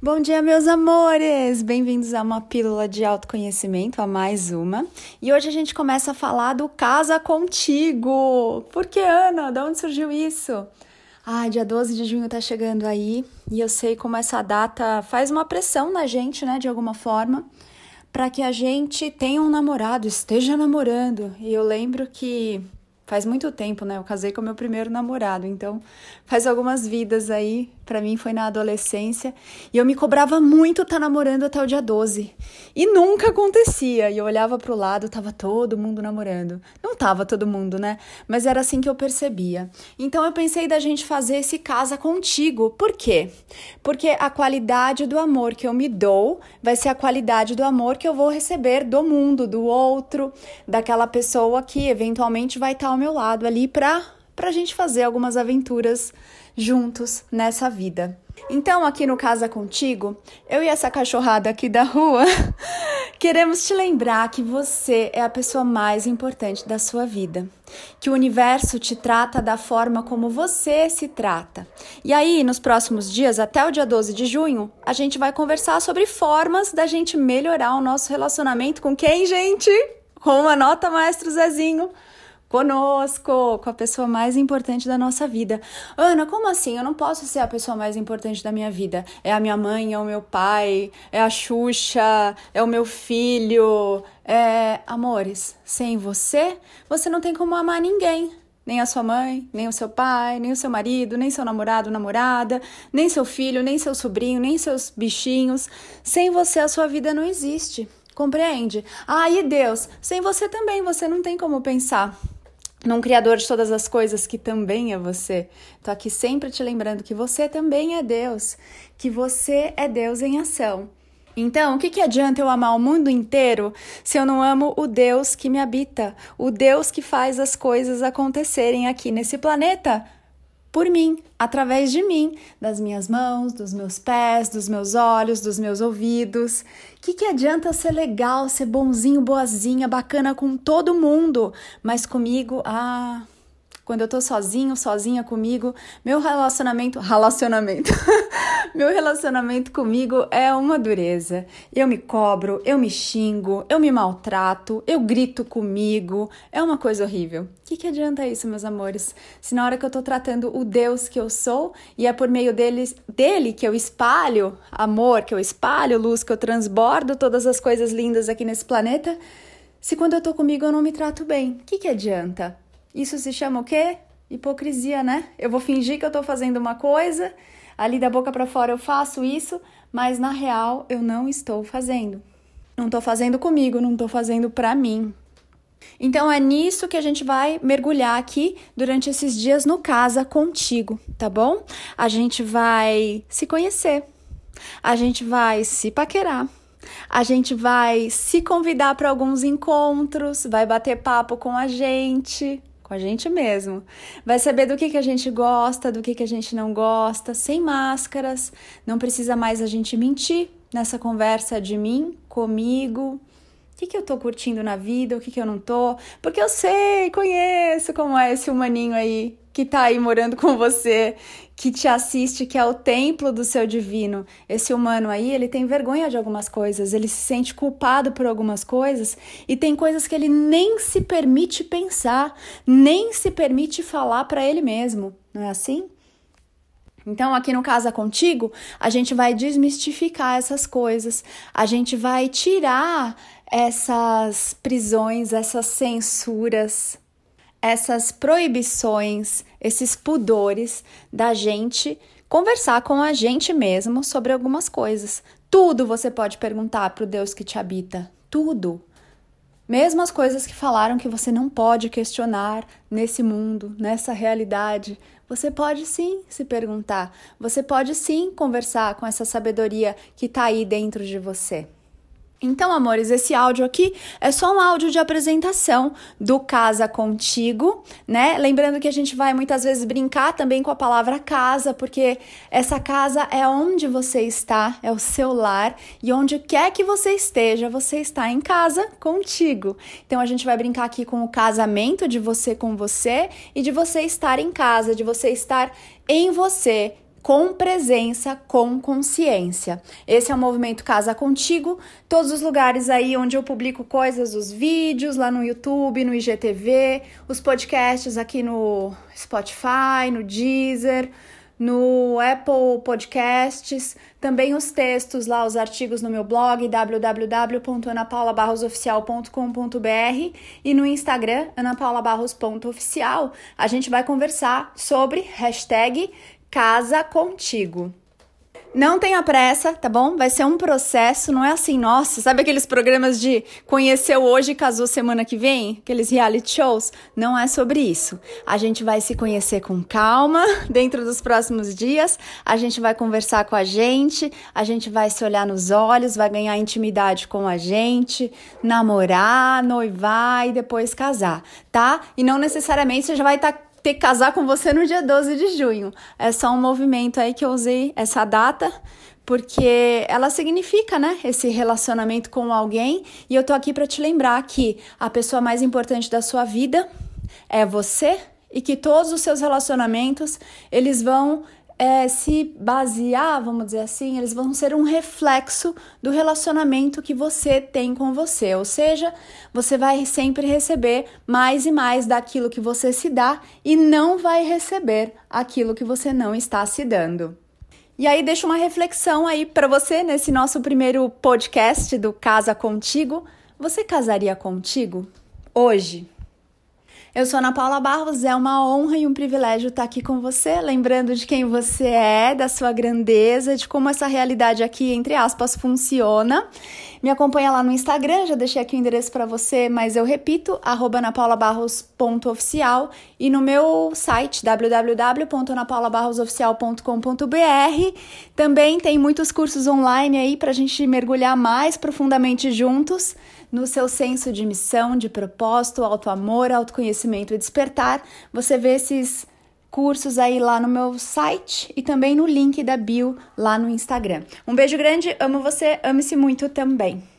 Bom dia, meus amores! Bem-vindos a uma pílula de autoconhecimento, a mais uma. E hoje a gente começa a falar do Casa Contigo. Por que, Ana? De onde surgiu isso? Ai, dia 12 de junho tá chegando aí e eu sei como essa data faz uma pressão na gente, né, de alguma forma, para que a gente tenha um namorado, esteja namorando. E eu lembro que faz muito tempo, né? Eu casei com o meu primeiro namorado, então faz algumas vidas aí. Pra mim foi na adolescência. E eu me cobrava muito estar namorando até o dia 12. E nunca acontecia. E eu olhava pro lado, tava todo mundo namorando. Não tava todo mundo, né? Mas era assim que eu percebia. Então eu pensei da gente fazer esse Casa Contigo. Por quê? Porque a qualidade do amor que eu me dou vai ser a qualidade do amor que eu vou receber do mundo, do outro, daquela pessoa que eventualmente vai estar ao meu lado ali pra gente fazer algumas aventuras juntos nessa vida. Então, aqui no Casa Contigo, eu e essa cachorrada aqui da rua, queremos te lembrar que você é a pessoa mais importante da sua vida, que o universo te trata da forma como você se trata. E aí, nos próximos dias, até o dia 12 de junho, a gente vai conversar sobre formas da gente melhorar o nosso relacionamento com quem, gente? Com a nota Maestro Zezinho. Conosco, com a pessoa mais importante da nossa vida. Ana, como assim? Eu não posso ser a pessoa mais importante da minha vida. É a minha mãe, é o meu pai, é a Xuxa, é o meu filho. Amores, sem você, você não tem como amar ninguém. Nem a sua mãe, nem o seu pai, nem o seu marido, nem seu namorado, namorada, nem seu filho, nem seu sobrinho, nem seus bichinhos. Sem você, a sua vida não existe. Compreende? Ah, e Deus, sem você também, você não tem como pensar num criador de todas as coisas que também é você. Tô aqui sempre te lembrando que você também é Deus, que você é Deus em ação. Então, o que adianta eu amar o mundo inteiro se eu não amo o Deus que me habita, o Deus que faz as coisas acontecerem aqui nesse planeta? Por mim, através de mim, das minhas mãos, dos meus pés, dos meus olhos, dos meus ouvidos. Que adianta ser legal, ser bonzinho, boazinha, bacana com todo mundo, mas comigo, quando eu tô sozinho, sozinha comigo, meu relacionamento comigo é uma dureza. Eu me cobro, eu me xingo, eu me maltrato, eu grito comigo. É uma coisa horrível. Que adianta isso, meus amores? Se na hora que eu tô tratando o Deus que eu sou, e é por meio dele que eu espalho amor, que eu espalho luz, que eu transbordo todas as coisas lindas aqui nesse planeta, se quando eu tô comigo eu não me trato bem, que adianta? Isso se chama o quê? Hipocrisia, né? Eu vou fingir que eu tô fazendo uma coisa, ali da boca pra fora eu faço isso, mas na real eu não estou fazendo. Não tô fazendo comigo, não tô fazendo pra mim. Então é nisso que a gente vai mergulhar aqui durante esses dias no Casa Contigo, tá bom? A gente vai se conhecer, a gente vai se paquerar. A gente vai se convidar para alguns encontros, vai bater papo com a gente mesmo. Vai saber do que a gente gosta, do que a gente não gosta, sem máscaras. Não precisa mais a gente mentir nessa conversa de mim, comigo. O que eu tô curtindo na vida, o que eu não tô. Porque eu sei, conheço como é esse humaninho aí que tá aí morando com você, que te assiste, que é o templo do seu divino. Esse humano aí, ele tem vergonha de algumas coisas, ele se sente culpado por algumas coisas e tem coisas que ele nem se permite pensar, nem se permite falar pra ele mesmo, não é assim? Então, aqui no Casa Contigo, a gente vai desmistificar essas coisas, a gente vai tirar essas prisões, essas censuras, essas proibições, esses pudores da gente conversar com a gente mesmo sobre algumas coisas. Tudo você pode perguntar para o Deus que te habita, tudo. Mesmo as coisas que falaram que você não pode questionar nesse mundo, nessa realidade, você pode sim se perguntar, você pode sim conversar com essa sabedoria que está aí dentro de você. Então, amores, esse áudio aqui é só um áudio de apresentação do Casa Contigo, né? Lembrando que a gente vai muitas vezes brincar também com a palavra casa, porque essa casa é onde você está, é o seu lar, e onde quer que você esteja, você está em casa contigo. Então, a gente vai brincar aqui com o casamento de você com você e de você estar em casa, de você estar em você, com presença, com consciência. Esse é o movimento Casa Contigo. Todos os lugares aí onde eu publico coisas, os vídeos lá no YouTube, no IGTV, os podcasts aqui no Spotify, no Deezer, no Apple Podcasts, também os textos lá, os artigos no meu blog, www.anapaulabarrosoficial.com.br, e no Instagram, anapaulabarros.oficial, a gente vai conversar sobre hashtag Casa Contigo. Não tenha pressa, tá bom? Vai ser um processo, não é assim, nossa, sabe aqueles programas de conheceu hoje e casou semana que vem? Aqueles reality shows? Não é sobre isso. A gente vai se conhecer com calma dentro dos próximos dias, a gente vai conversar com a gente vai se olhar nos olhos, vai ganhar intimidade com a gente, namorar, noivar e depois casar, tá? E não necessariamente você já vai estar ter que casar com você no dia 12 de junho. É só um movimento aí que eu usei essa data, porque ela significa, né, esse relacionamento com alguém, e eu tô aqui pra te lembrar que a pessoa mais importante da sua vida é você, e que todos os seus relacionamentos, eles vão se basear, vamos dizer assim, eles vão ser um reflexo do relacionamento que você tem com você, ou seja, você vai sempre receber mais e mais daquilo que você se dá e não vai receber aquilo que você não está se dando. E aí deixo uma reflexão aí para você nesse nosso primeiro podcast do Casa Contigo. Você casaria contigo hoje? Eu sou Ana Paula Barros, é uma honra e um privilégio estar aqui com você, lembrando de quem você é, da sua grandeza, de como essa realidade aqui, entre aspas, funciona. Me acompanha lá no Instagram, já deixei aqui o endereço para você, mas eu repito, @anapaulabarros.oficial, e no meu site, www.anapaulabarrosoficial.com.br. Também tem muitos cursos online aí para a gente mergulhar mais profundamente juntos no seu senso de missão, de propósito, autoamor, autoconhecimento e despertar. Você vê esses cursos aí lá no meu site e também no link da bio lá no Instagram. Um beijo grande, amo você, ame-se muito também.